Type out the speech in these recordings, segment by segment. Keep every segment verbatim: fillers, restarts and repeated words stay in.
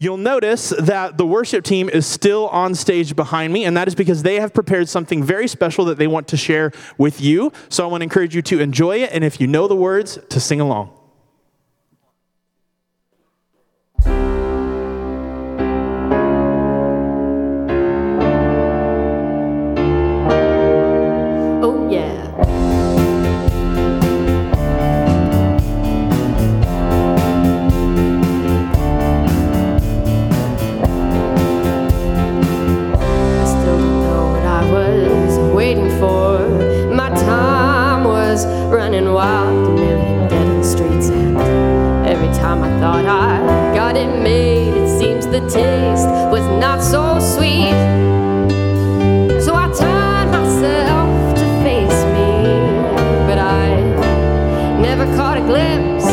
You'll notice that the worship team is still on stage behind me, and that is because they have prepared something very special that they want to share with you. So I want to encourage you to enjoy it, and if you know the words, to sing along. Running wild, a million dead in the streets, and every time I thought I got it made, it seems the taste was not so sweet. So I turned myself to face me, but I never caught a glimpse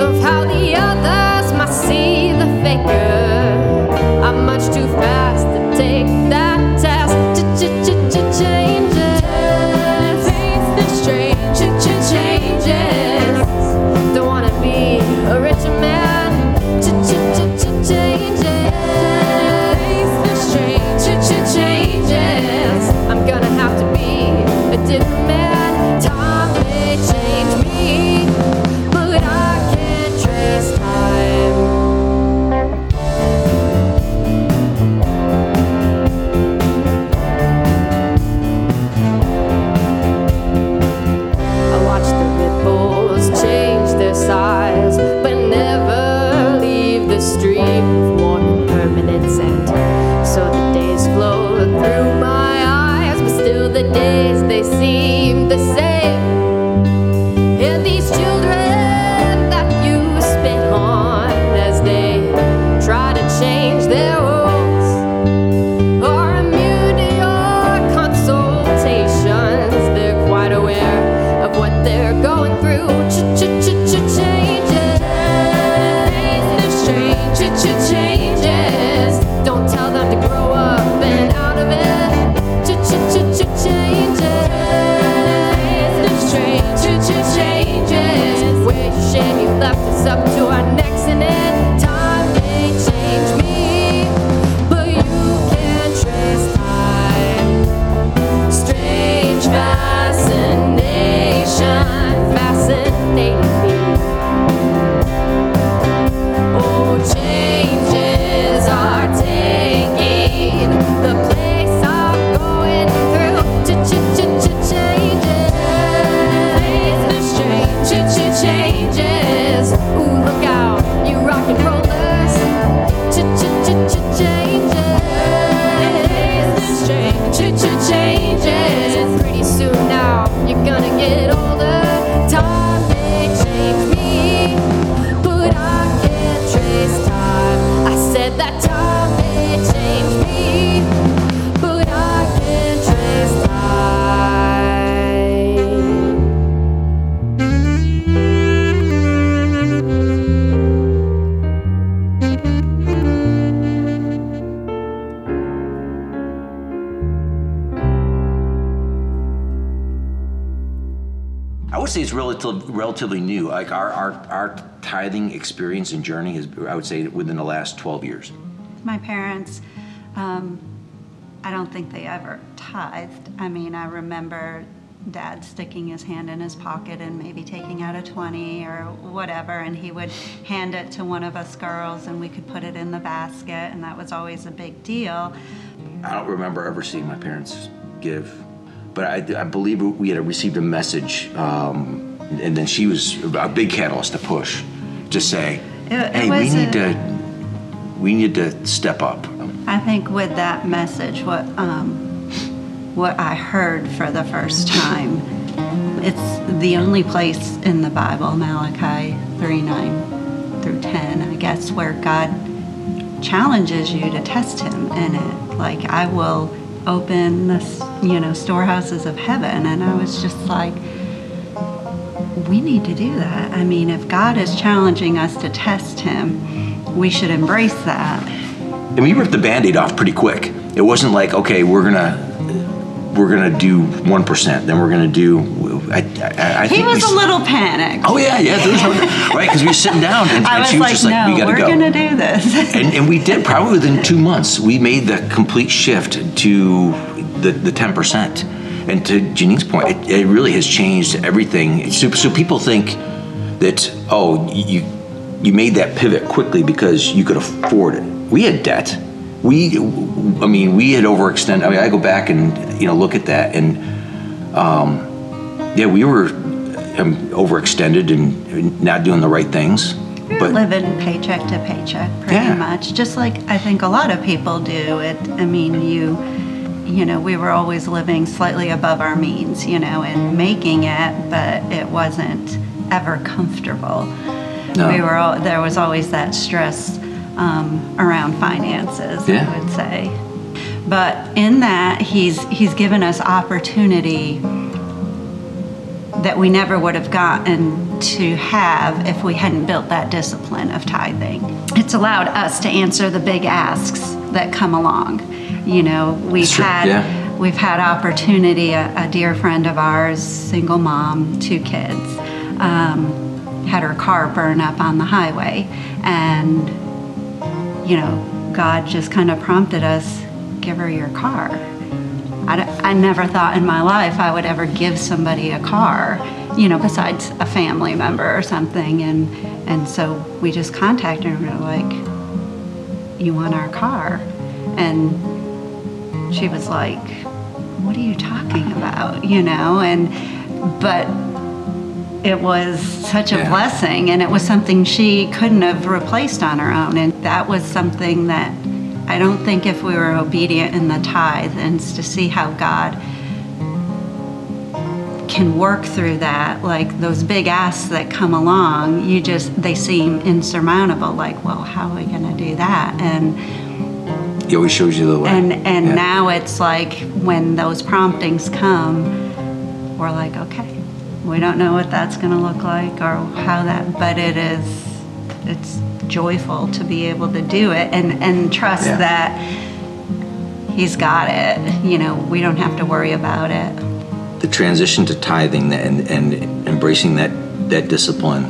of how the others must see the faker. I'm much too fast to take that task to change it. Changes. Don't wanna be a richer man. Changes. Changes. Changes. I'm gonna have to be a different man. Time may change me, but I can't trace time. Size, but never leave the stream with one permanent scent. So the days flow through my eyes, but still the days they seem the same. And these children that you spit on as they try to change their roles are immune to your consultations. They're quite aware of what they're going through. Ch-ch-ch- Changes. Don't tell them to grow up and out of it. Changes. Changes. Where you shame you left us up to our necks in it. Time may change me, but you can't trace time. Strange fascination, fascinating me. Changes are taking the place I'm going through. Changes, changes. Ooh, look out, you rock and rollers. Changes, changes. Pretty soon now you're gonna get older. Time may change me, but I can't trace time. Said that time may change me, but I can't trace time. I would say it's relative, relatively new. Like our our our. tithing experience and journey is, I would say, within the last twelve years. My parents, um, I don't think they ever tithed. I mean, I remember Dad sticking his hand in his pocket and maybe taking out a twenty or whatever, and he would hand it to one of us girls and we could put it in the basket, and that was always a big deal. I don't remember ever seeing my parents give, but I, I believe we had received a message, um, and then she was a big catalyst to push. To say, hey, we need to, we need to step up. I think with that message, what um, what I heard for the first time, it's the only place in the Bible, Malachi three nine through ten, I guess, where God challenges you to test Him in it. Like, I will open the, you know, storehouses of heaven, and I was just like, we need to do that. I mean, if God is challenging us to test Him, we should embrace that. And we ripped the Band-Aid off pretty quick. It wasn't like, okay, we're gonna we're gonna do one percent, then we're gonna do I, I, I he think was we, a little panicked. Oh yeah, yeah, there was no, right, because we were sitting down and, I and was she was like, just like, no, we gotta we're go. We're gonna do this. and, and we did. Probably within two months, we made the complete shift to the the ten percent. And to Janine's point, it, it really has changed everything. So, so people think that, oh, you you made that pivot quickly because you could afford it. We had debt. We, I mean, we had overextended. I mean, I go back and, you know, look at that, and um, yeah, we were um, overextended and not doing the right things. You're but, living paycheck to paycheck, pretty yeah. much, just like I think a lot of people do. It. I mean, you, you know, we were always living slightly above our means, you know, and making it, but it wasn't ever comfortable. No. We were all, there was always that stress. Um, around finances, yeah. I would say. But in that, he's he's given us opportunity that we never would have gotten to have if we hadn't built that discipline of tithing. It's allowed us to answer the big asks that come along. You know, we've That's had true, yeah. we've had opportunity. A, a dear friend of ours, single mom, two kids, um, had her car burn up on the highway, and you know, God just kind of prompted us, give her your car. I, I never thought in my life I would ever give somebody a car, you know, besides a family member or something. And and so we just contacted her and we're like, you want our car? And she was like, what are you talking about? You know, and but it was such a yeah. blessing, and it was something she couldn't have replaced on her own. And that was something that I don't think if we were obedient in the tithe, and to see how God can work through that, like those big asks that come along, you just, they seem insurmountable. Like, well, how are we gonna do that? And He always shows you the way. And, and yeah. now it's like when those promptings come, we're like, okay. We don't know what that's going to look like or how that, but it is, it's joyful to be able to do it and, and trust yeah. that He's got it. You know, we don't have to worry about it. The transition to tithing and, and embracing that, that discipline,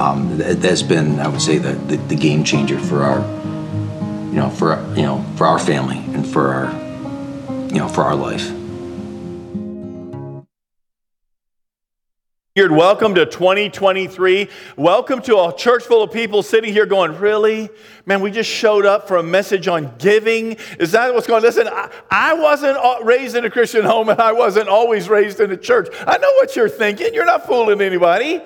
um, that, that's been, I would say, the, the, the game changer for our, you know, for, you know, for our family and for our, you know, for our life. Welcome to twenty twenty-three. Welcome to a church full of people sitting here going, really? Man, we just showed up for a message on giving. Is that what's going on? Listen, I, I wasn't raised in a Christian home, and I wasn't always raised in a church. I know what you're thinking. You're not fooling anybody.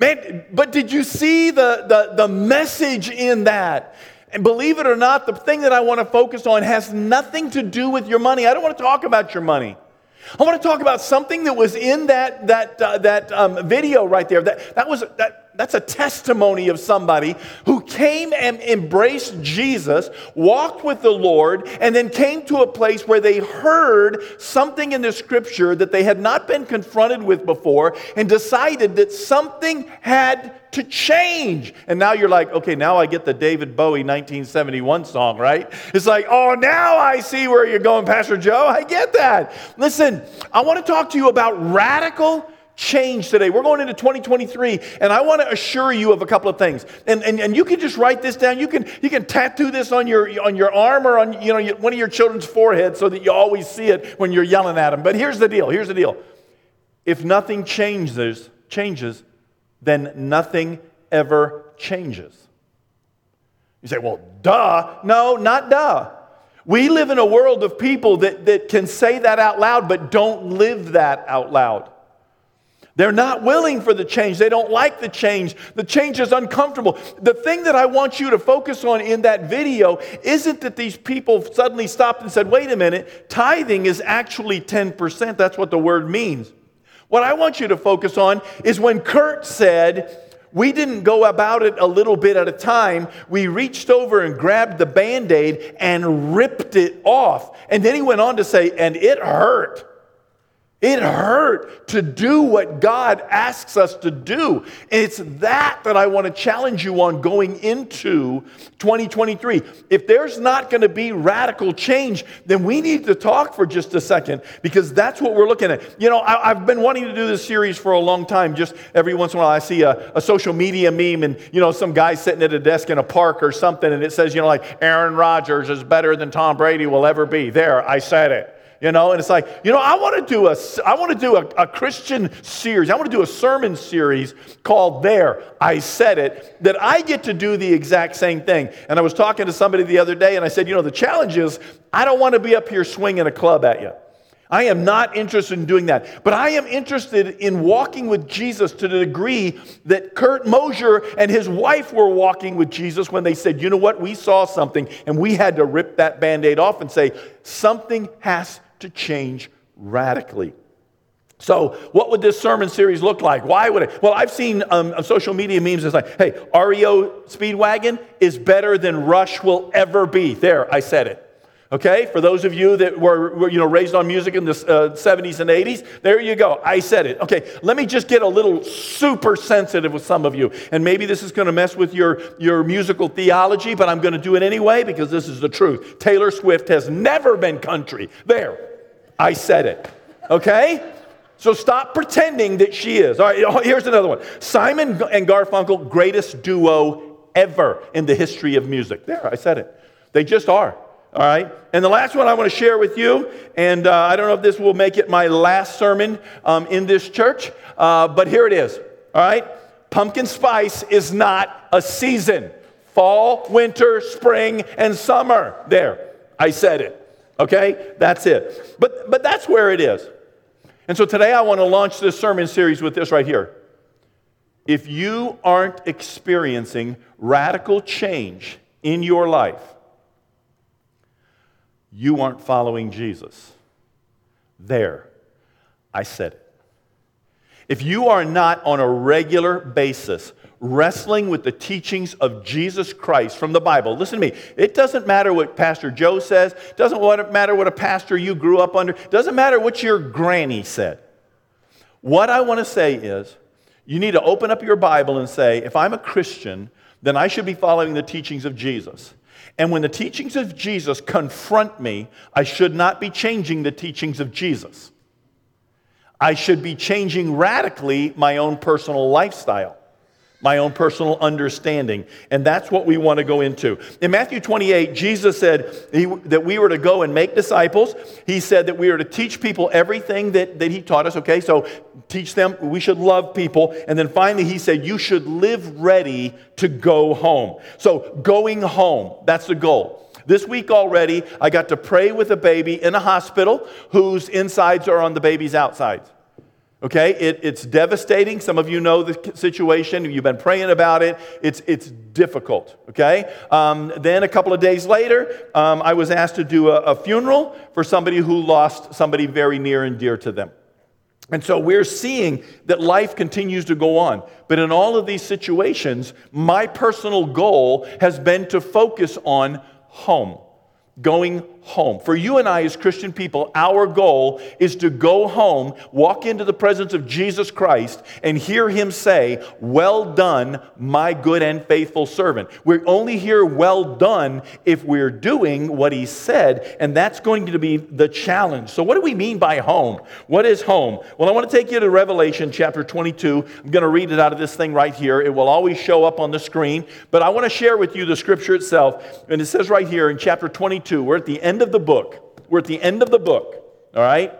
Man, but did you see the, the, the message in that? And believe it or not, the thing that I want to focus on has nothing to do with your money. I don't want to talk about your money. I want to talk about something that was in that that uh, that um, video right there. That that was that that's a testimony of somebody who came and embraced Jesus, walked with the Lord, and then came to a place where they heard something in the Scripture that they had not been confronted with before, and decided that something had to change. And now you're like, okay, now I get the David Bowie nineteen seventy-one song, right? It's like, oh, now I see where you're going, Pastor Joe. I get that. Listen, I want to talk to you about radical change today. We're going into twenty twenty-three, and I want to assure you of a couple of things. And, and and you can just write this down. You can you can tattoo this on your on your arm or on you know one of your children's forehead so that you always see it when you're yelling at them. But here's the deal. Here's the deal. If nothing changes, changes. then nothing ever changes. You say, well, duh. No, not duh. We live in a world of people that, that can say that out loud, but don't live that out loud. They're not willing for the change. They don't like the change. The change is uncomfortable. The thing that I want you to focus on in that video isn't that these people suddenly stopped and said, wait a minute, tithing is actually ten percent. That's what the word means. What I want you to focus on is when Kurt said, we didn't go about it a little bit at a time. We reached over and grabbed the Band-Aid and ripped it off. And then he went on to say, and it hurt. It hurt to do what God asks us to do. And it's that that I want to challenge you on going into twenty twenty-three. If there's not going to be radical change, then we need to talk for just a second, because that's what we're looking at. You know, I, I've been wanting to do this series for a long time. Just every once in a while I see a, a social media meme and, you know, some guy sitting at a desk in a park or something, and it says, you know, like, Aaron Rodgers is better than Tom Brady will ever be. There, I said it. You know, and it's like, you know, I want to do a, I want to do a, a Christian series. I want to do a sermon series called There, I Said It, that I get to do the exact same thing. And I was talking to somebody the other day, and I said, you know, the challenge is I don't want to be up here swinging a club at you. I am not interested in doing that. But I am interested in walking with Jesus to the degree that Kurt Mosier and his wife were walking with Jesus when they said, you know what, we saw something, and we had to rip that Band-Aid off and say, something has to change radically. So what would this sermon series look like? Why would it? Well, I've seen um, social media memes that's like, hey, R E O Speedwagon is better than Rush will ever be. There, I said it. Okay, for those of you that were, were you know, raised on music in the uh, seventies and eighties, there you go. I said it. Okay, let me just get a little super sensitive with some of you. And maybe this is going to mess with your, your musical theology, but I'm going to do it anyway because this is the truth. Taylor Swift has never been country. There, I said it. Okay? So stop pretending that she is. All right, here's another one. Simon and Garfunkel, greatest duo ever in the history of music. There, I said it. They just are. All right, and the last one I want to share with you, and uh, I don't know if this will make it my last sermon um, in this church, uh, but here it is, all right? Pumpkin spice is not a season. Fall, winter, spring, and summer. There, I said it, okay? That's it. But, but that's where it is. And so today I want to launch this sermon series with this right here. If you aren't experiencing radical change in your life, you aren't following Jesus. There, I said it. If you are not on a regular basis wrestling with the teachings of Jesus Christ from the Bible, listen to me, it doesn't matter what Pastor Joe says, doesn't matter what a pastor you grew up under, doesn't matter what your granny said. What I want to say is, you need to open up your Bible and say, if I'm a Christian, then I should be following the teachings of Jesus. And when the teachings of Jesus confront me, I should not be changing the teachings of Jesus. I should be changing radically my own personal lifestyle, my own personal understanding. And that's what we want to go into. In Matthew twenty-eight, Jesus said he, that we were to go and make disciples. He said that we were to teach people everything that, that he taught us. Okay, so teach them. We should love people. And then finally, he said, you should live ready to go home. So going home, that's the goal. This week already, I got to pray with a baby in a hospital whose insides are on the baby's outsides. Okay, it, it's devastating. Some of you know the situation. You've been praying about it. It's it's difficult, okay? Um, then a couple of days later, um, I was asked to do a, a funeral for somebody who lost somebody very near and dear to them. And so we're seeing that life continues to go on. But in all of these situations, my personal goal has been to focus on home. Going home. For you and I as Christian people, our goal is to go home, walk into the presence of Jesus Christ, and hear him say, well done, my good and faithful servant. We only hear well done if we're doing what he said, and that's going to be the challenge. So what do we mean by home? What is home? Well, I want to take you to Revelation chapter twenty-two. I'm going to read it out of this thing right here. It will always show up on the screen, but I want to share with you the scripture itself, and it says right here in chapter twenty-two, we're at the end of the book. We're at the end of the book, all right?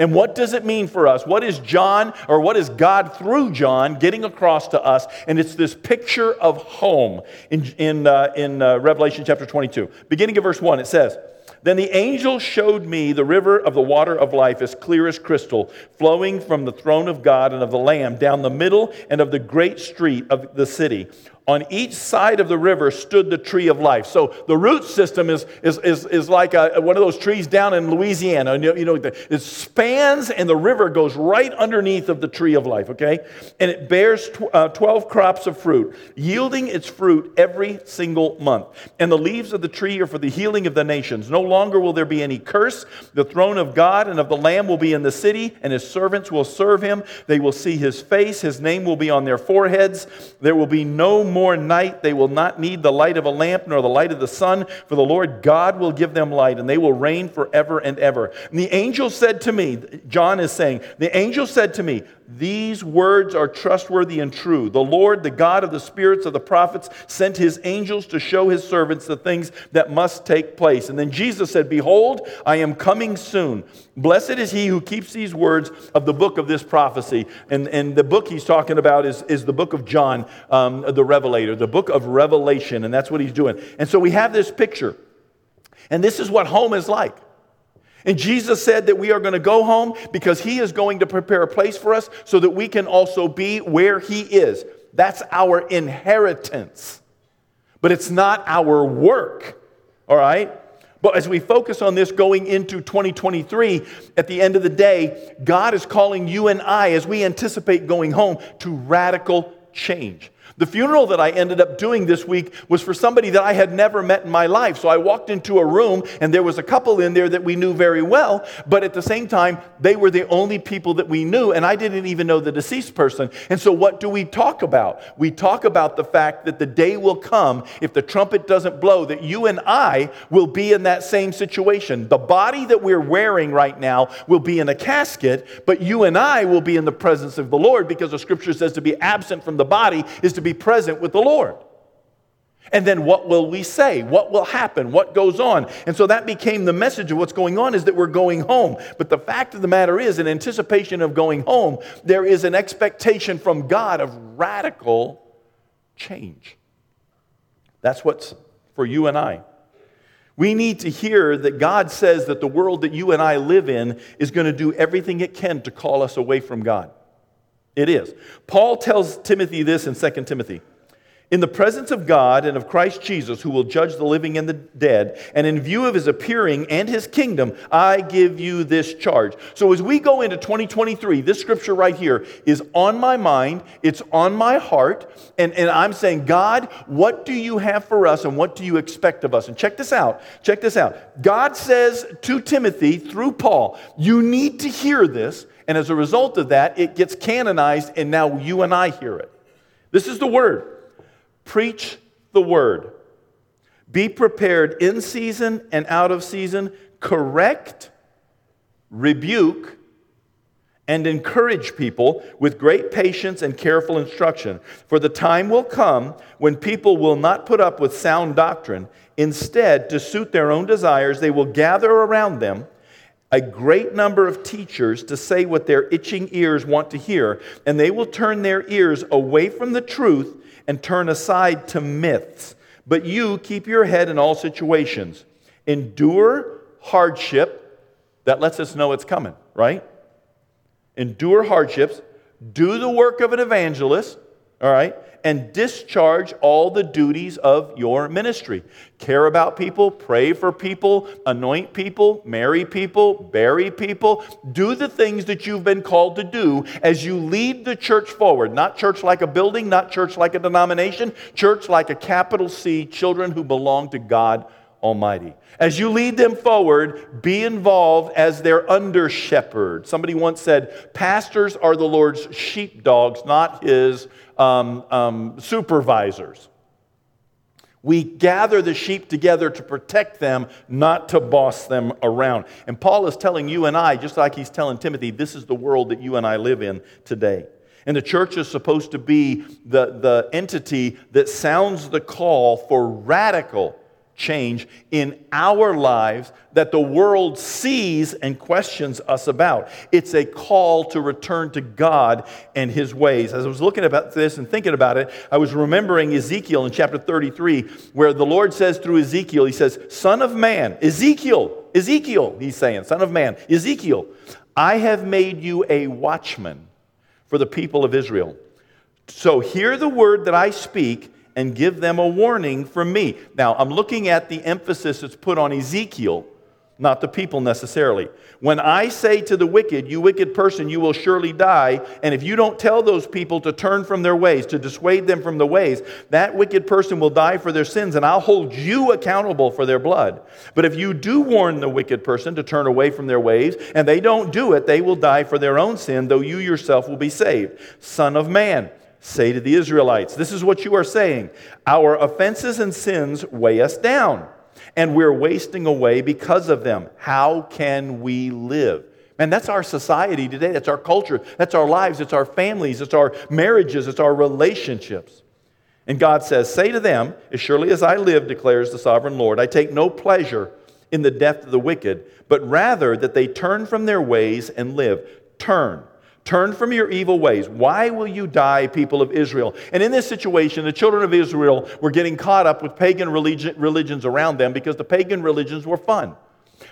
And what does it mean for us? What is John, or what is God through John getting across to us? And it's this picture of home in, in, uh, in uh, Revelation chapter twenty-two. Beginning of verse one, it says, then the angel showed me the river of the water of life as clear as crystal, flowing from the throne of God and of the Lamb down the middle and of the great street of the city. On each side of the river stood the tree of life. So the root system is is is, is like a, one of those trees down in Louisiana. You know, you know, it spans and the river goes right underneath of the tree of life, okay? And it bears tw- uh, twelve crops of fruit, yielding its fruit every single month. And the leaves of the tree are for the healing of the nations. No longer will there be any curse. The throne of God and of the Lamb will be in the city, and his servants will serve him. They will see his face. His name will be on their foreheads. There will be no more more night. They will not need the light of a lamp nor the light of the sun, for the Lord God will give them light, and they will reign forever and ever. And the angel said to me, John is saying, the angel said to me, these words are trustworthy and true. The Lord, the God of the spirits of the prophets, sent his angels to show his servants the things that must take place. And then Jesus said, behold, I am coming soon. Blessed is he who keeps these words of the book of this prophecy. And, and the book he's talking about is, is the book of John, um, the Revelation. The book of Revelation, and that's what he's doing. And so we have this picture, and this is what home is like. And Jesus said that we are going to go home because he is going to prepare a place for us so that we can also be where he is. That's our inheritance, but it's not our work, all right? But as we focus on this going into twenty twenty-three, at the end of the day, God is calling you and I, as we anticipate going home, to radical change. The funeral that I ended up doing this week was for somebody that I had never met in my life. So I walked into a room, and there was a couple in there that we knew very well, but at the same time, they were the only people that we knew, and I didn't even know the deceased person. And so what do we talk about? We talk about the fact that the day will come, if the trumpet doesn't blow, that you and I will be in that same situation. The body that we're wearing right now will be in a casket, but you and I will be in the presence of the Lord, because the scripture says to be absent from the body is to be present with the Lord. And then what will we say? What will happen? What goes on? And so that became the message of what's going on, is that we're going home. But the fact of the matter is, in anticipation of going home, there is an expectation from God of radical change. That's what's for you and I. We need to hear that God says that the world that you and I live in is going to do everything it can to call us away from God. It is. Paul tells Timothy this in Second Timothy. In the presence of God and of Christ Jesus, who will judge the living and the dead, and in view of his appearing and his kingdom, I give you this charge. So as we go into twenty twenty-three, this scripture right here is on my mind, it's on my heart, and, and I'm saying, God, what do you have for us, and what do you expect of us? And check this out, check this out. God says to Timothy through Paul, you need to hear this, and as a result of that, it gets canonized, and now you and I hear it. This is the word. Preach the word. Be prepared in season and out of season. Correct, rebuke, and encourage people with great patience and careful instruction. For the time will come when people will not put up with sound doctrine. Instead, to suit their own desires, they will gather around them a great number of teachers to say what their itching ears want to hear, and they will turn their ears away from the truth and turn aside to myths. But you keep your head in all situations. Endure hardship. That lets us know it's coming, right? Endure hardships. Do the work of an evangelist, all right? And discharge all the duties of your ministry. Care about people, pray for people, anoint people, marry people, bury people. Do the things that you've been called to do as you lead the church forward. Not church like a building, not church like a denomination, church like a capital C, children who belong to God Almighty. As you lead them forward, be involved as their under shepherd. Somebody once said, pastors are the Lord's sheepdogs, not his um, um, supervisors. We gather the sheep together to protect them, not to boss them around. And Paul is telling you and I, just like he's telling Timothy, this is the world that you and I live in today. And the church is supposed to be the, the entity that sounds the call for radical change in our lives that the world sees and questions us about. It's a call to return to God and his ways. As I was looking about this and thinking about it, I was remembering Ezekiel in chapter thirty-three, where the Lord says through Ezekiel, he says, Son of man, Ezekiel, Ezekiel, he's saying, Son of man, Ezekiel, I have made you a watchman for the people of Israel. So hear the word that I speak and give them a warning from me. Now, I'm looking at the emphasis that's put on Ezekiel, not the people necessarily. When I say to the wicked, you wicked person, you will surely die, and if you don't tell those people to turn from their ways, to dissuade them from the ways, that wicked person will die for their sins, and I'll hold you accountable for their blood. But if you do warn the wicked person to turn away from their ways, and they don't do it, they will die for their own sin, though you yourself will be saved. Son of man, say to the Israelites, this is what you are saying. Our offenses and sins weigh us down, and we're wasting away because of them. How can we live? Man, that's our society today. That's our culture. That's our lives. It's our families. It's our marriages. It's our relationships. And God says, say to them, as surely as I live, declares the sovereign Lord, I take no pleasure in the death of the wicked, but rather that they turn from their ways and live. Turn. Turn from your evil ways. Why will you die, people of Israel? And in this situation, the children of Israel were getting caught up with pagan religion, religions around them because the pagan religions were fun.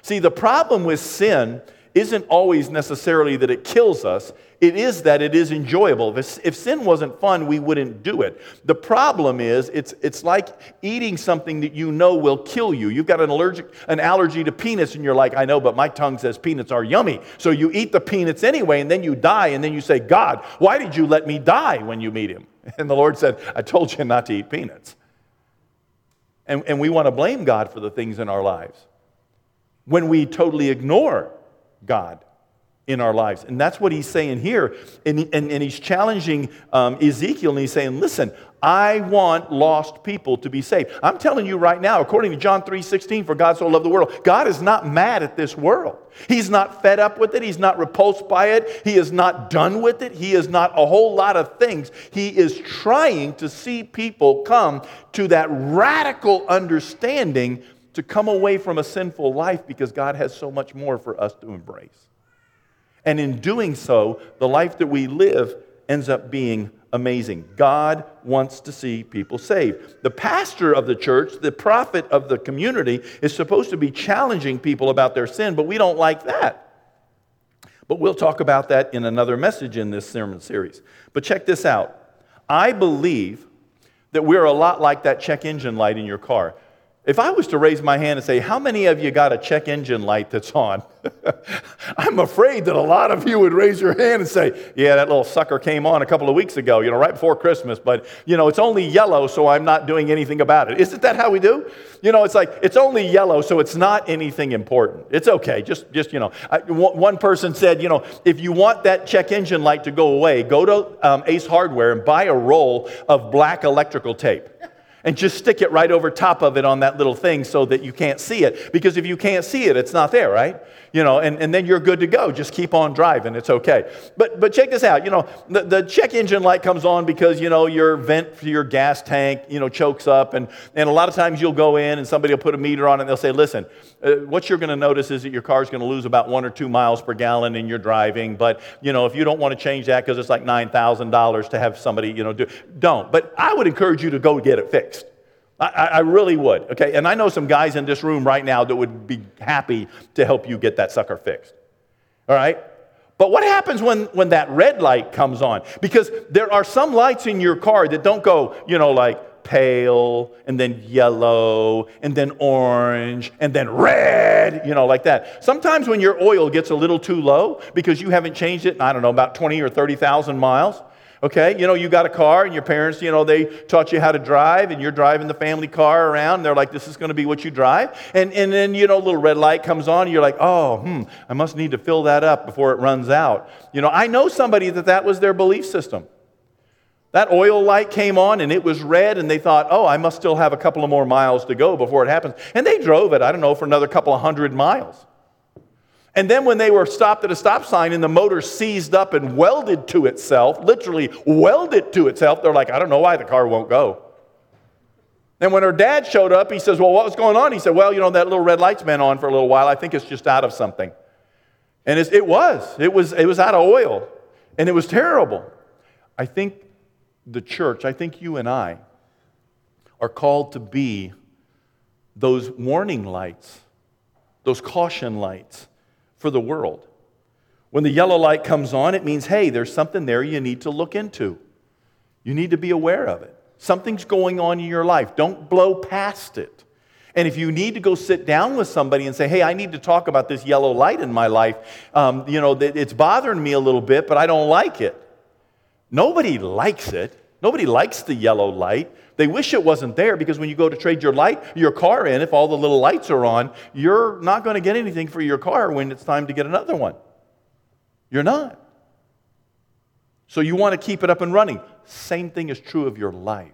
See, the problem with sin isn't always necessarily that it kills us. It is that it is enjoyable. If, if sin wasn't fun, we wouldn't do it. The problem is it's, it's like eating something that you know will kill you. You've got an allergic, an allergy to peanuts, and you're like, I know, but my tongue says peanuts are yummy. So you eat the peanuts anyway, and then you die, and then you say, God, why did you let me die when you meet him? And the Lord said, I told you not to eat peanuts. And, and we want to blame God for the things in our lives when we totally ignore God in our lives. And that's what he's saying here. And, and, and he's challenging um, Ezekiel, and he's saying, listen, I want lost people to be saved. I'm telling you right now, according to John three sixteen, for God so loved the world, God is not mad at this world. He's not fed up with it. He's not repulsed by it. He is not done with it. He is not a whole lot of things. He is trying to see people come to that radical understanding to come away from a sinful life, because God has so much more for us to embrace. And in doing so, the life that we live ends up being amazing. God wants to see people saved. The pastor of the church, the prophet of the community, is supposed to be challenging people about their sin, but we don't like that. But we'll talk about that in another message in this sermon series. But check this out. I believe that we're a lot like that check engine light in your car. If I was to raise my hand and say, how many of you got a check engine light that's on? I'm afraid that a lot of you would raise your hand and say, yeah, that little sucker came on a couple of weeks ago, you know, right before Christmas, but, you know, it's only yellow, so I'm not doing anything about it. Isn't that how we do? You know, it's like, it's only yellow, so it's not anything important. It's okay, just, just you know. I, one person said, you know, if you want that check engine light to go away, go to um, Ace Hardware and buy a roll of black electrical tape. And just stick it right over top of it on that little thing so that you can't see it. Because if you can't see it, it's not there, right? You know, and, and then you're good to go. Just keep on driving. It's okay. But but check this out. You know, the, the check engine light comes on because, you know, your vent for your gas tank, you know, chokes up. And, and a lot of times you'll go in and somebody will put a meter on it and they'll say, listen, uh, what you're going to notice is that your car's going to lose about one or two miles per gallon in your driving. But, you know, if you don't want to change that because it's like nine thousand dollars to have somebody, you know, do don't. But I would encourage you to go get it fixed. I, I really would, okay? And I know some guys in this room right now that would be happy to help you get that sucker fixed, all right? But what happens when, when that red light comes on? Because there are some lights in your car that don't go, you know, like pale, and then yellow, and then orange, and then red, you know, like that. Sometimes when your oil gets a little too low because you haven't changed it, I don't know, about twenty or thirty thousand miles, okay, you know, you got a car and your parents, you know, they taught you how to drive and you're driving the family car around. And they're like, this is going to be what you drive. And and then, you know, a little red light comes on. And you're like, oh, hmm, I must need to fill that up before it runs out. You know, I know somebody that that was their belief system. That oil light came on and it was red and they thought, oh, I must still have a couple of more miles to go before it happens. And they drove it, I don't know, for another couple of hundred miles. And then when they were stopped at a stop sign and the motor seized up and welded to itself, literally welded to itself, they're like, I don't know why the car won't go. And when her dad showed up, he says, well, what was going on? He said, well, you know, that little red light's been on for a little while. I think it's just out of something. And it's, it was. It was. It was out of oil. And it was terrible. I think the church, I think you and I are called to be those warning lights, those caution lights for the world. When the yellow light comes on, it means, hey, there's something there you need to look into. You need to be aware of it. Something's going on in your life. Don't blow past it. And if you need to go sit down with somebody and say, hey, I need to talk about this yellow light in my life. Um, you know, it's bothering me a little bit, but I don't like it. Nobody likes it. Nobody likes the yellow light. They wish it wasn't there, because when you go to trade your light, your car in, if all the little lights are on, you're not going to get anything for your car when it's time to get another one. You're not. So you want to keep it up and running. Same thing is true of your life.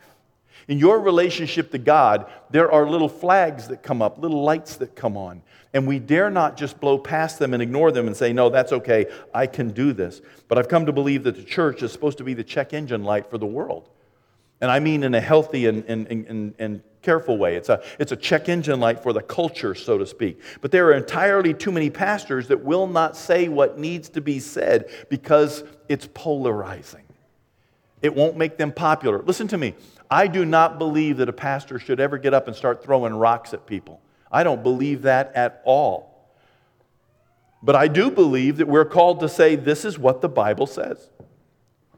In your relationship to God, there are little flags that come up, little lights that come on. And we dare not just blow past them and ignore them and say, no, that's okay, I can do this. But I've come to believe that the church is supposed to be the check engine light for the world. And I mean in a healthy and, and, and, and careful way. It's a, it's a check engine light for the culture, so to speak. But there are entirely too many pastors that will not say what needs to be said because it's polarizing. It won't make them popular. Listen to me. I do not believe that a pastor should ever get up and start throwing rocks at people. I don't believe that at all. But I do believe that we're called to say, this is what the Bible says.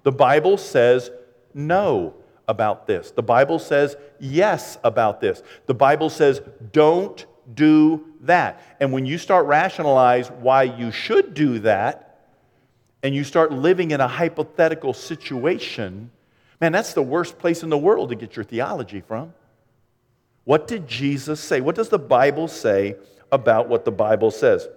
The Bible says no about this. The Bible says yes about this. The Bible says don't do that. And when you start rationalizing why you should do that, and you start living in a hypothetical situation, man, that's the worst place in the world to get your theology from. What did Jesus say? What does the Bible say about what the Bible says?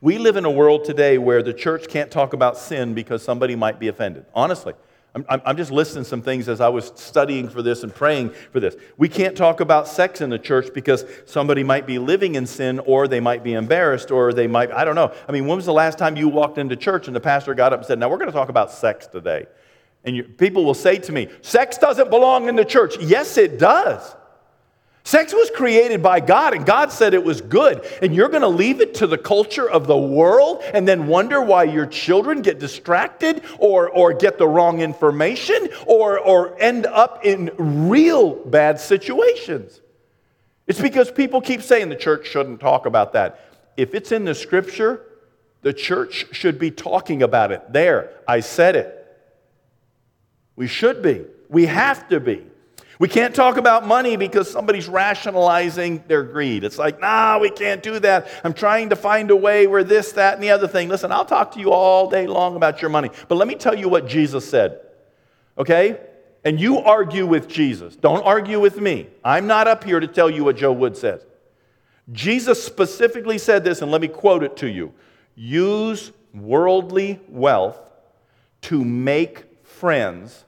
We live in a world today where the church can't talk about sin because somebody might be offended. Honestly, I'm, I'm just listing some things as I was studying for this and praying for this. We can't talk about sex in the church because somebody might be living in sin, or they might be embarrassed, or they might, I don't know. I mean, when was the last time you walked into church and the pastor got up and said, now we're going to talk about sex today? And you, people will say to me, sex doesn't belong in the church. Yes, it does. Sex was created by God, and God said it was good. And you're going to leave it to the culture of the world and then wonder why your children get distracted or, or get the wrong information or, or end up in real bad situations. It's because people keep saying the church shouldn't talk about that. If it's in the scripture, the church should be talking about it. There, I said it. We should be. We have to be. We can't talk about money because somebody's rationalizing their greed. It's like, nah, we can't do that. I'm trying to find a way where this, that, and the other thing. Listen, I'll talk to you all day long about your money. But let me tell you what Jesus said, okay? And you argue with Jesus. Don't argue with me. I'm not up here to tell you what Joe Wood says. Jesus specifically said this, and let me quote it to you. Use worldly wealth to make friends,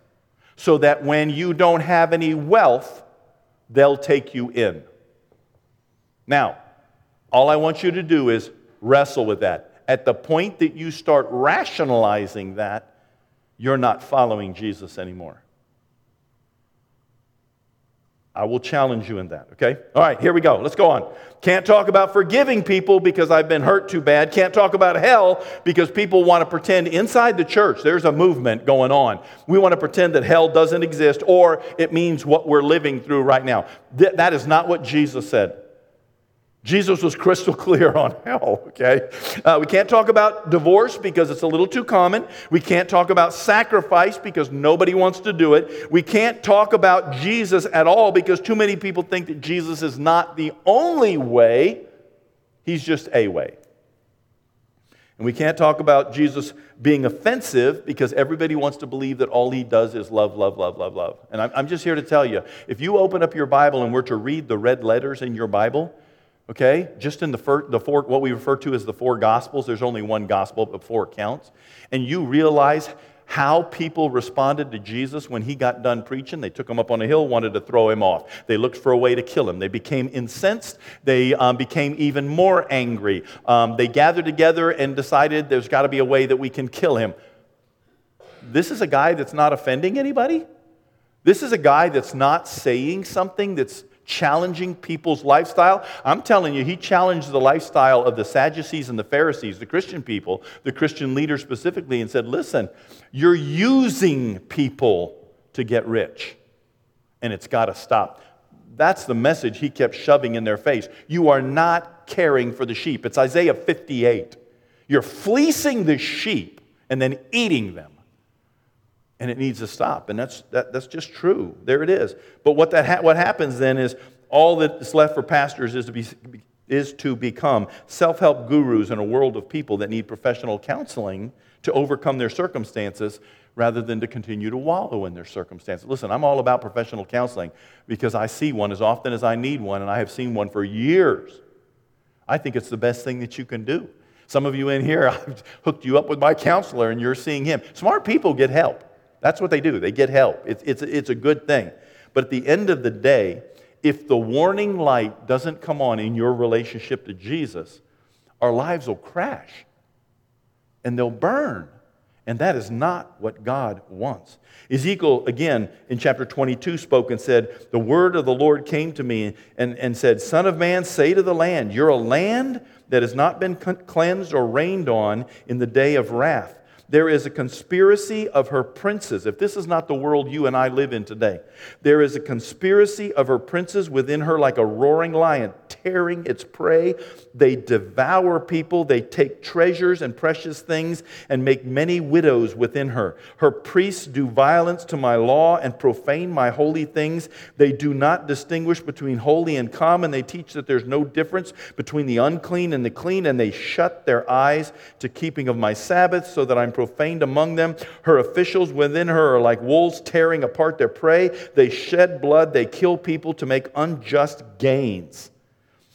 so that when you don't have any wealth, they'll take you in. Now, all I want you to do is wrestle with that. At the point that you start rationalizing that, you're not following Jesus anymore. I will challenge you in that, okay? All right, here we go. Let's go on. Can't talk about forgiving people because I've been hurt too bad. Can't talk about hell because people want to pretend inside the church. There's a movement going on. We want to pretend that hell doesn't exist, or it means what we're living through right now. Th- that is not what Jesus said. Jesus was crystal clear on hell, okay? Uh, we can't talk about divorce because it's a little too common. We can't talk about sacrifice because nobody wants to do it. We can't talk about Jesus at all because too many people think that Jesus is not the only way. He's just a way. And we can't talk about Jesus being offensive because everybody wants to believe that all he does is love, love, love, love, love. And I'm, I'm just here to tell you, if you open up your Bible and were to read the red letters in your Bible, okay, just in the four, the four, what we refer to as the four Gospels, there's only one Gospel, but four counts, and you realize how people responded to Jesus when he got done preaching. They took him up on a hill, wanted to throw him off. They looked for a way to kill him. They became incensed. They um, became even more angry. Um, they gathered together and decided there's got to be a way that we can kill him. This is a guy that's not offending anybody. This is a guy that's not saying something that's challenging people's lifestyle. I'm telling you, he challenged the lifestyle of the Sadducees and the Pharisees, the Christian people, the Christian leaders specifically, and said, listen, you're using people to get rich, and it's got to stop. That's the message he kept shoving in their face. You are not caring for the sheep. It's Isaiah fifty-eight. You're fleecing the sheep and then eating them. and it needs to stop. And that's that, that's just true. There it is. But what that ha- what happens then is all that's left for pastors is to be is to become self-help gurus in a world of people that need professional counseling to overcome their circumstances rather than to continue to wallow in their circumstances. Listen, I'm all about professional counseling because I see one as often as I need one, and I have seen one for years. I think it's the best thing that you can do. Some of you in here, I've hooked you up with my counselor, and you're seeing him. Smart people get help. That's what they do. They get help. It's, it's, it's a good thing. But at the end of the day, if the warning light doesn't come on in your relationship to Jesus, our lives will crash, and they'll burn. And that is not what God wants. Ezekiel, again, in chapter twenty-two, spoke and said, "The word of the Lord came to me and, and said, Son of man, say to the land, you're a land that has not been cleansed or rained on in the day of wrath. There is a conspiracy of her princes." If this is not the world you and I live in today, "there is a conspiracy of her princes within her like a roaring lion, tearing its prey. They devour people, they take treasures and precious things, and make many widows within her. Her priests do violence to my law and profane my holy things. They do not distinguish between holy and common. They teach that there's no difference between the unclean and the clean, and they shut their eyes to keeping of my Sabbath, so that I'm profaned among them. Her officials within her are like wolves tearing apart their prey. They shed blood, they kill people to make unjust gains.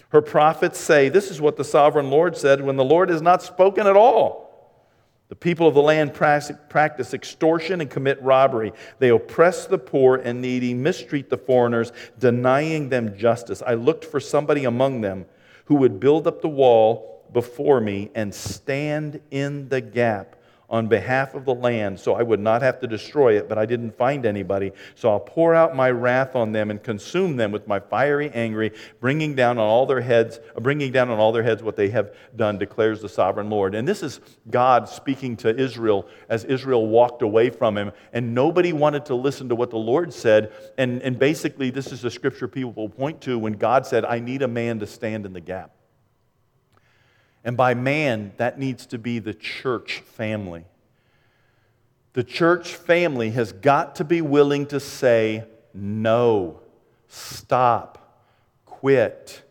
Her prophets say, this is what the sovereign Lord said, when the Lord has not spoken at all. The people of the land practice extortion and commit robbery. They oppress the poor and needy, mistreat the foreigners, denying them justice. I looked for somebody among them who would build up the wall before me and stand in the gap on behalf of the land, so I would not have to destroy it, but I didn't find anybody. So I'll pour out my wrath on them and consume them with my fiery anger, bringing down on all their heads, bringing down on all their heads what they have done, declares the sovereign Lord." And this is God speaking to Israel as Israel walked away from him, and nobody wanted to listen to what the Lord said. And, and basically, this is the scripture people will point to when God said, "I need a man to stand in the gap." And by man, that needs to be the church family. The church family has got to be willing to say, no, stop, quit,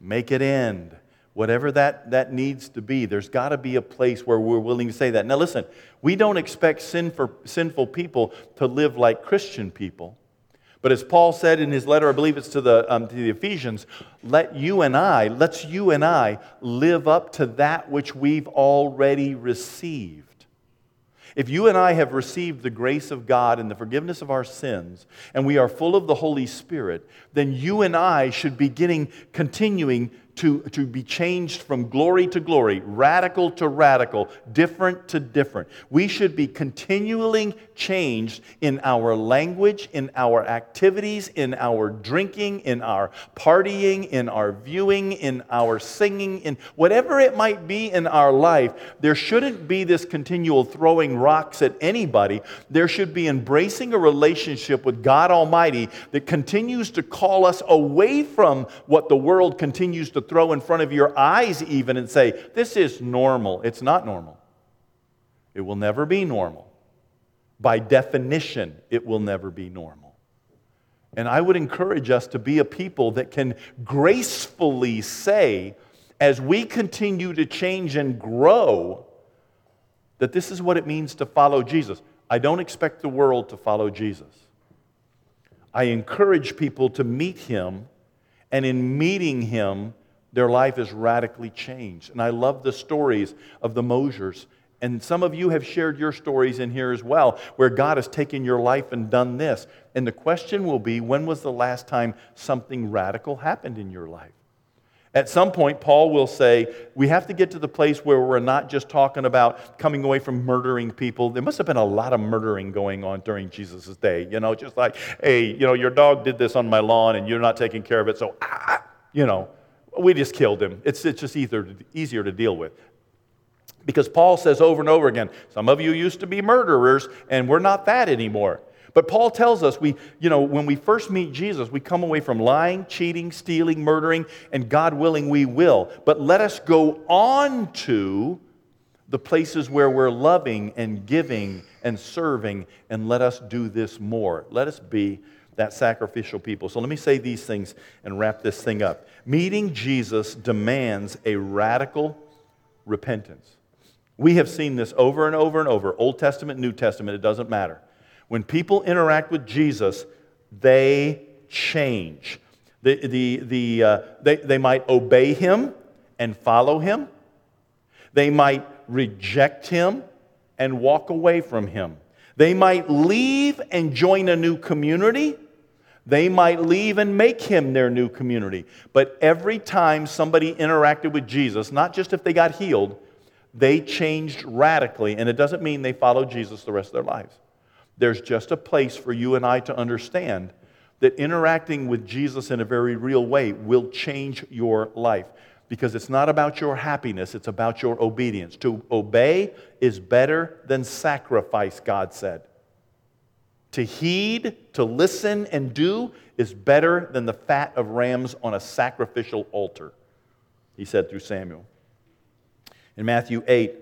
make it end. Whatever that, that needs to be, there's got to be a place where we're willing to say that. Now listen, we don't expect sin for, sinful people to live like Christian people. But as Paul said in his letter, I believe it's to the, um, to the Ephesians, let you and I, let's you and I live up to that which we've already received. If you and I have received the grace of God and the forgiveness of our sins, and we are full of the Holy Spirit, then you and I should be getting, continuing to, to be changed from glory to glory, radical to radical, different to different. We should be continually changed in our language, in our activities, in our drinking, in our partying, in our viewing, in our singing, in whatever it might be in our life. There shouldn't be this continual throwing rocks at anybody. There should be embracing a relationship with God Almighty that continues to call us away from what the world continues to throw in front of your eyes even and say, this is normal. It's not normal. It will never be normal. By definition, it will never be normal. And I would encourage us to be a people that can gracefully say, as we continue to change and grow, that this is what it means to follow Jesus. I don't expect the world to follow Jesus. I encourage people to meet him, and in meeting him, their life is radically changed. And I love the stories of the Mosiers. And some of you have shared your stories in here as well, where God has taken your life and done this. And the question will be, when was the last time something radical happened in your life? At some point, Paul will say, we have to get to the place where we're not just talking about coming away from murdering people. There must have been a lot of murdering going on during Jesus' day. You know, just like, hey, you know, your dog did this on my lawn and you're not taking care of it, so, ah, you know, we just killed him. It's, it's just either, easier to deal with. Because Paul says over and over again, some of you used to be murderers, and we're not that anymore. But Paul tells us, we, you know, when we first meet Jesus, we come away from lying, cheating, stealing, murdering, and God willing, we will. But let us go on to the places where we're loving and giving and serving, and let us do this more. Let us be that sacrificial people. So let me say these things and wrap this thing up. Meeting Jesus demands a radical repentance. We have seen this over and over and over. Old Testament, New Testament, it doesn't matter. When people interact with Jesus, they change. The, the, the, uh, they, they might obey Him and follow Him. They might reject Him and walk away from Him. They might leave and join a new community. They might leave and make Him their new community. But every time somebody interacted with Jesus, not just if they got healed, they changed radically. And it doesn't mean they followed Jesus the rest of their lives. There's just a place for you and I to understand that interacting with Jesus in a very real way will change your life. Because it's not about your happiness, it's about your obedience. To obey is better than sacrifice, God said. To heed, to listen, and do is better than the fat of rams on a sacrificial altar, He said through Samuel. In Matthew eight,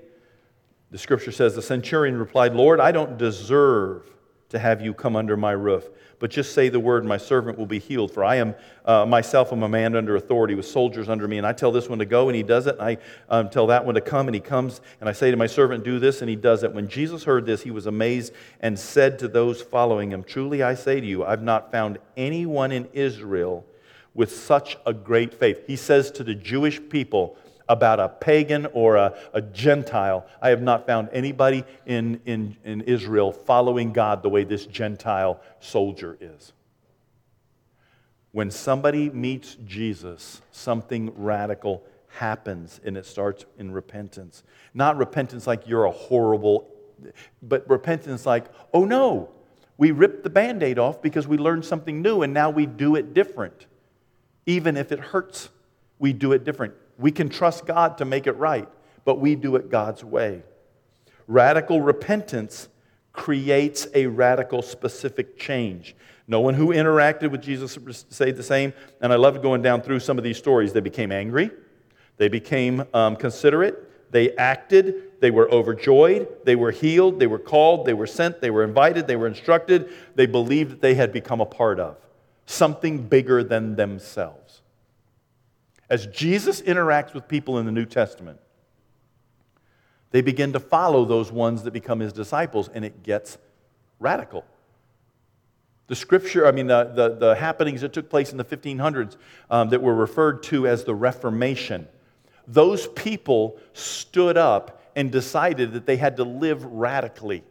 the Scripture says, the centurion replied, "Lord, I don't deserve to have you come under my roof. But just say the word, and my servant will be healed. For I am uh, myself am a man under authority with soldiers under me. And I tell this one to go, and he does it. And I um, tell that one to come, and he comes. And I say to my servant, do this, and he does it." When Jesus heard this, he was amazed and said to those following him, "Truly I say to you, I've not found anyone in Israel with such a great faith." He says to the Jewish people about a pagan or a, a Gentile, "I have not found anybody in, in, in Israel following God the way this Gentile soldier is." When somebody meets Jesus, something radical happens, and it starts in repentance. Not repentance like you're a horrible, but repentance like, oh no, we ripped the Band-Aid off because we learned something new, and now we do it different. Even if it hurts, we do it different. We can trust God to make it right, but we do it God's way. Radical repentance creates a radical specific change. No one who interacted with Jesus said the same, and I love going down through some of these stories. They became angry. They became um, considerate. They acted. They were overjoyed. They were healed. They were called. They were sent. They were invited. They were instructed. They believed that they had become a part of something bigger than themselves. As Jesus interacts with people in the New Testament, they begin to follow those ones that become His disciples, and it gets radical. The scripture, I mean, the, the, the happenings that took place in the fifteen hundreds um, that were referred to as the Reformation, those people stood up and decided that they had to live radically.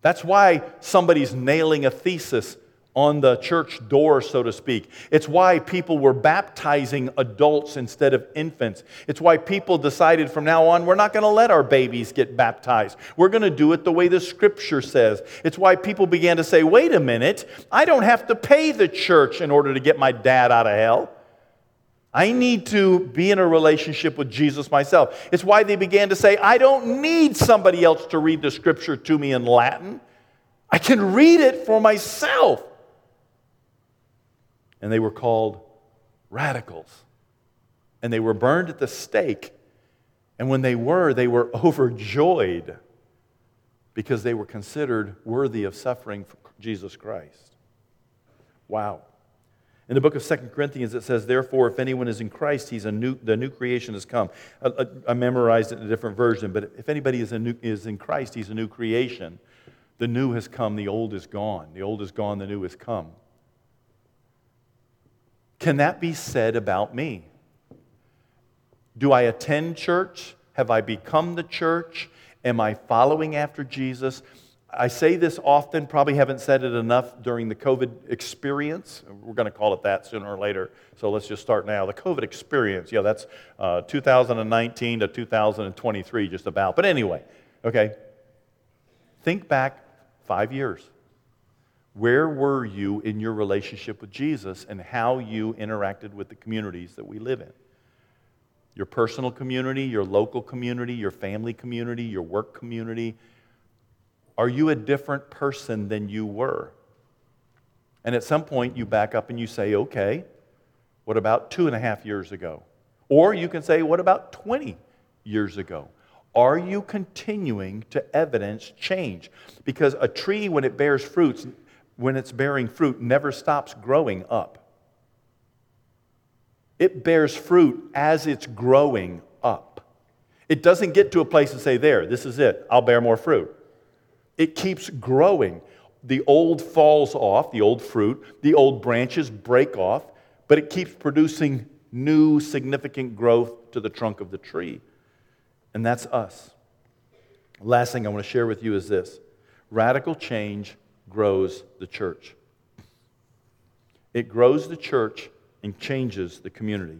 That's why somebody's nailing a thesis on the church door, so to speak. It's why people were baptizing adults instead of infants. It's why people decided from now on, we're not going to let our babies get baptized. We're going to do it the way the Scripture says. It's why people began to say, wait a minute, I don't have to pay the church in order to get my dad out of hell. I need to be in a relationship with Jesus myself. It's why they began to say, I don't need somebody else to read the Scripture to me in Latin. I can read it for myself. And they were called radicals. And they were burned at the stake. And when they were, they were overjoyed because they were considered worthy of suffering for Jesus Christ. Wow. In the book of Second Corinthians, it says, "Therefore, if anyone is in Christ, he's a new, the new creation has come." I, I, I memorized it in a different version, but if anybody is, a new, is in Christ, he's a new creation. The new has come, the old is gone. The old is gone, the new has come. Can that be said about me? Do I attend church? Have I become the church? Am I following after Jesus? I say this often, probably haven't said it enough during the COVID experience. We're going to call it that sooner or later, so let's just start now. The COVID experience, yeah, that's uh, two thousand nineteen to two thousand twenty-three just about. But anyway, okay, think back five years. Where were you in your relationship with Jesus and how you interacted with the communities that we live in? Your personal community, your local community, your family community, your work community. Are you a different person than you were? And at some point you back up and you say, okay, what about two and a half years ago? Or you can say, what about twenty years ago? Are you continuing to evidence change? Because a tree, when it bears fruits, when it's bearing fruit, never stops growing up. It bears fruit as it's growing up. It doesn't get to a place and say, there, this is it, I'll bear more fruit. It keeps growing. The old falls off, the old fruit, the old branches break off, but it keeps producing new significant growth to the trunk of the tree. And that's us. Last thing I want to share with you is this. Radical change grows the church. It grows the church and changes the community.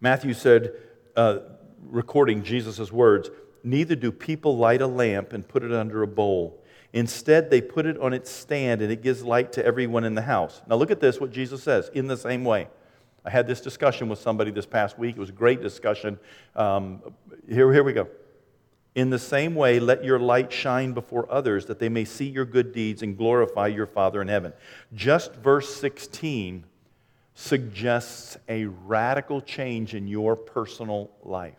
Matthew said, uh, recording Jesus' words, "Neither do people light a lamp and put it under a bowl. Instead, they put it on its stand, and it gives light to everyone in the house." Now look at this, what Jesus says, in the same way. I had this discussion with somebody this past week. It was a great discussion. Um, here, here we go. "In the same way, let your light shine before others, that they may see your good deeds and glorify your Father in heaven." Just verse sixteen suggests a radical change in your personal life.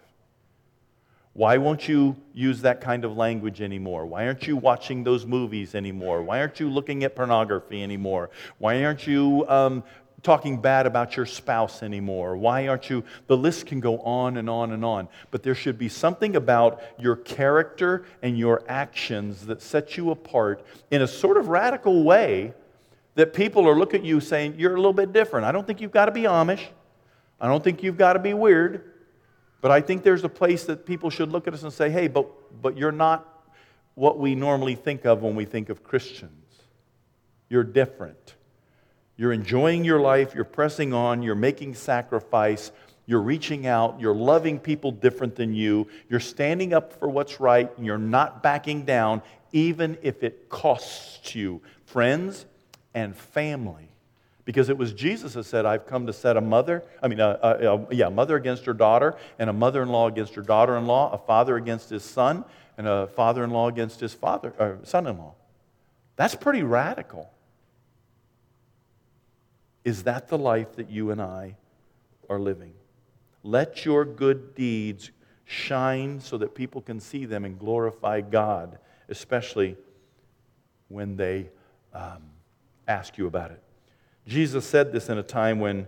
Why won't you use that kind of language anymore? Why aren't you watching those movies anymore? Why aren't you looking at pornography anymore? Why aren't you um, talking bad about your spouse anymore? Why aren't you? The list can go on and on and on. But there should be something about your character and your actions that set you apart in a sort of radical way that people are looking at you saying, you're a little bit different. I don't think you've got to be Amish. I don't think you've got to be weird. But I think there's a place that people should look at us and say, hey, but, but you're not what we normally think of when we think of Christians. You're different. You're enjoying your life. You're pressing on. You're making sacrifice. You're reaching out. You're loving people different than you. You're standing up for what's right, and you're not backing down, even if it costs you friends and family. Because it was Jesus that said, I've come to set a mother, I mean, a, a, a, yeah, a mother against her daughter, and a mother-in-law against her daughter-in-law, a father against his son, and a father-in-law against his father, or son-in-law. That's pretty radical. Is that the life that you and I are living? Let your good deeds shine so that people can see them and glorify God, especially when they um, ask you about it. Jesus said this in a time when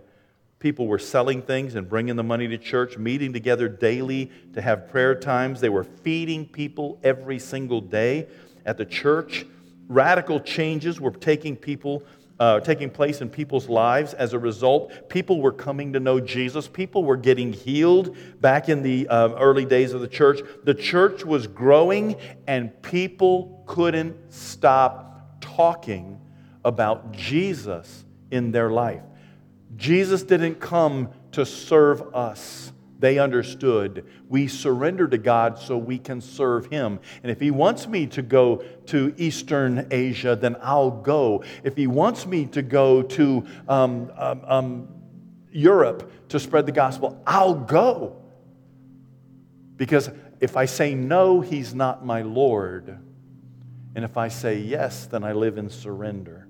people were selling things and bringing the money to church, meeting together daily to have prayer times. They were feeding people every single day at the church. Radical changes were taking people, uh, taking place in people's lives. As a result, people were coming to know Jesus. People were getting healed back in the uh, early days of the church. The church was growing, and people couldn't stop talking about Jesus in their life. Jesus didn't come to serve us. They understood. We surrender to God so we can serve Him. And if He wants me to go to Eastern Asia, then I'll go. If He wants me to go to um, um, um, Europe to spread the gospel, I'll go. Because if I say no, He's not my Lord. And if I say yes, then I live in surrender.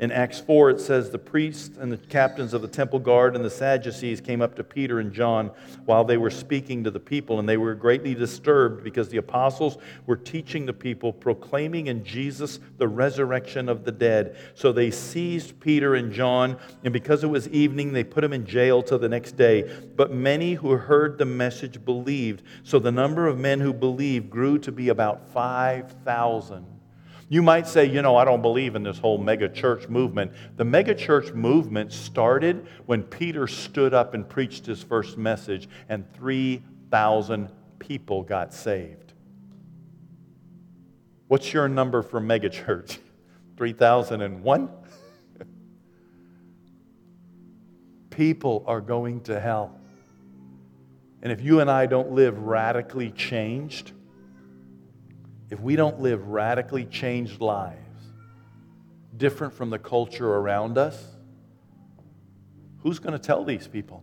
In Acts four, it says, the priests and the captains of the temple guard and the Sadducees came up to Peter and John while they were speaking to the people, and they were greatly disturbed because the apostles were teaching the people, proclaiming in Jesus the resurrection of the dead. So they seized Peter and John, and because it was evening, they put them in jail till the next day. But many who heard the message believed, so the number of men who believed grew to be about five thousand. You might say, you know, I don't believe in this whole mega church movement. The mega church movement started when Peter stood up and preached his first message, and three thousand people got saved. What's your number for mega church? three thousand one? People are going to hell. And if you and I don't live radically changed, if we don't live radically changed lives, different from the culture around us, who's going to tell these people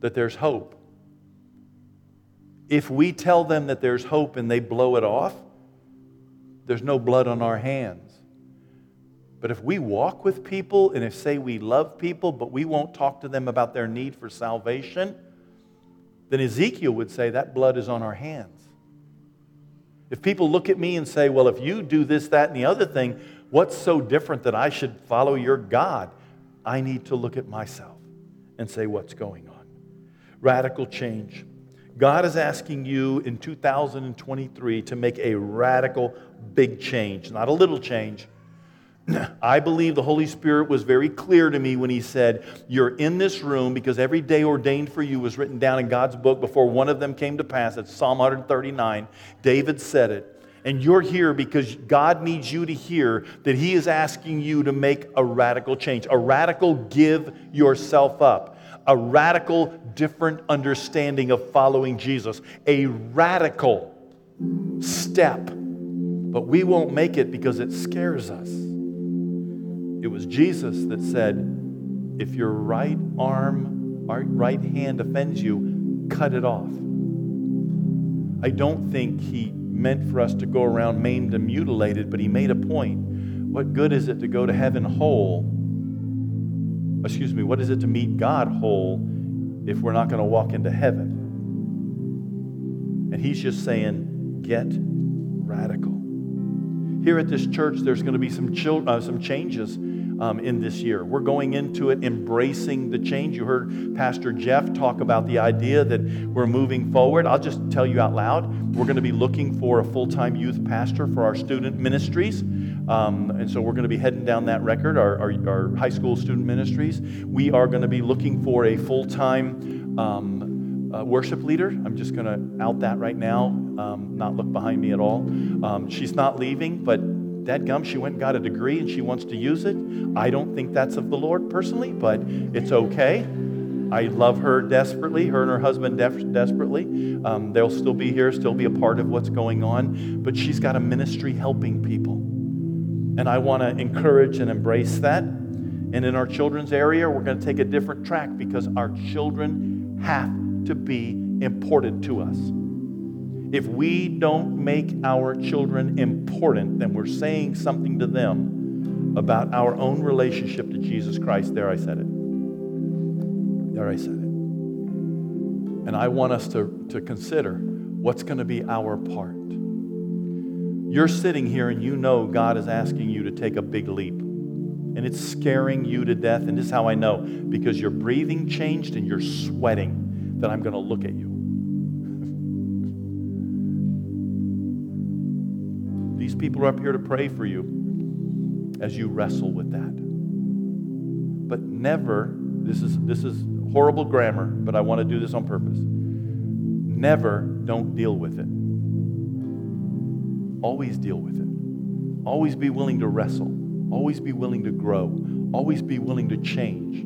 that there's hope? If we tell them that there's hope and they blow it off, there's no blood on our hands. But if we walk with people and if say we love people, but we won't talk to them about their need for salvation, then Ezekiel would say that blood is on our hands. If people look at me and say, well, if you do this, that, and the other thing, what's so different that I should follow your God? I need to look at myself and say, what's going on? Radical change. God is asking you in two thousand twenty-three to make a radical, big change, not a little change. I believe the Holy Spirit was very clear to me when He said, you're in this room because every day ordained for you was written down in God's book before one of them came to pass. That's Psalm one thirty-nine. David said it. And you're here because God needs you to hear that He is asking you to make a radical change, a radical give yourself up, a radical different understanding of following Jesus, a radical step. But we won't make it because it scares us. It was Jesus that said, if your right arm, right hand offends you, cut it off. I don't think He meant for us to go around maimed and mutilated, but He made a point. What good is it to go to heaven whole? Excuse me, what is it to meet God whole if we're not going to walk into heaven? And He's just saying, get radical. Here at this church, there's going to be some chil- uh, some changes um, in this year. We're going into it embracing the change. You heard Pastor Jeff talk about the idea that we're moving forward. I'll just tell you out loud, we're going to be looking for a full-time youth pastor for our student ministries. Um, and so we're going to be heading down that record, our, our, our high school student ministries. We are going to be looking for a full-time um, uh, worship leader. I'm just going to out that right now. Um, not look behind me at all. Um, she's not leaving, but dadgum, she went and got a degree and she wants to use it. I don't think that's of the Lord personally, but it's okay. I love her desperately, her and her husband def- desperately. Um, they'll still be here, still be a part of what's going on, but she's got a ministry helping people. And I want to encourage and embrace that. And in our children's area, we're going to take a different track because our children have to be important to us. If we don't make our children important, then we're saying something to them about our own relationship to Jesus Christ. There I said it. There I said it. And I want us to, to consider what's going to be our part. You're sitting here and you know God is asking you to take a big leap. And it's scaring you to death. And this is how I know. Because your breathing changed and you're sweating that I'm going to look at you. People are up here to pray for you as you wrestle with that. But never, this is this is horrible grammar, but I want to do this on purpose. Never don't deal with it. Always deal with it. Always be willing to wrestle. Always be willing to grow. Always be willing to change.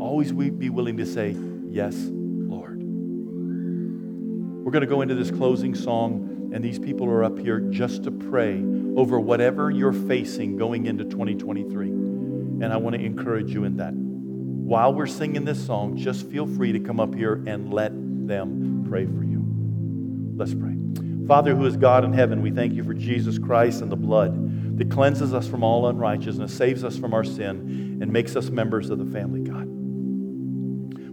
Always be willing to say, yes, Lord. We're going to go into this closing song. And these people are up here just to pray over whatever you're facing going into twenty twenty-three. And I want to encourage you in that. While we're singing this song, just feel free to come up here and let them pray for you. Let's pray. Father, who is God in heaven, we thank you for Jesus Christ and the blood that cleanses us from all unrighteousness, saves us from our sin, and makes us members of the family, God.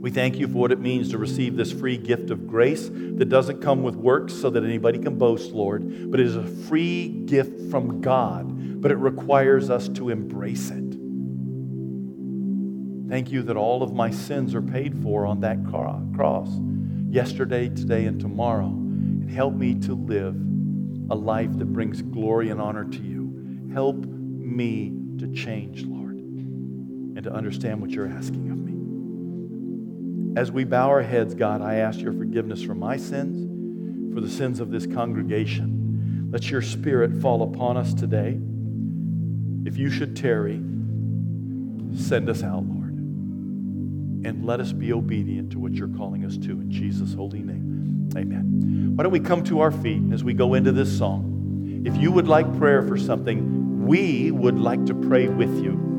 We thank you for what it means to receive this free gift of grace that doesn't come with works so that anybody can boast, Lord, but it is a free gift from God, but it requires us to embrace it. Thank you that all of my sins are paid for on that cross, yesterday, today, and tomorrow. And help me to live a life that brings glory and honor to you. Help me to change, Lord, and to understand what you're asking of me. As we bow our heads, God, I ask your forgiveness for my sins, for the sins of this congregation. Let your Spirit fall upon us today. If you should tarry, send us out, Lord. And let us be obedient to what you're calling us to. In Jesus' holy name, amen. Why don't we come to our feet as we go into this song? If you would like prayer for something, we would like to pray with you.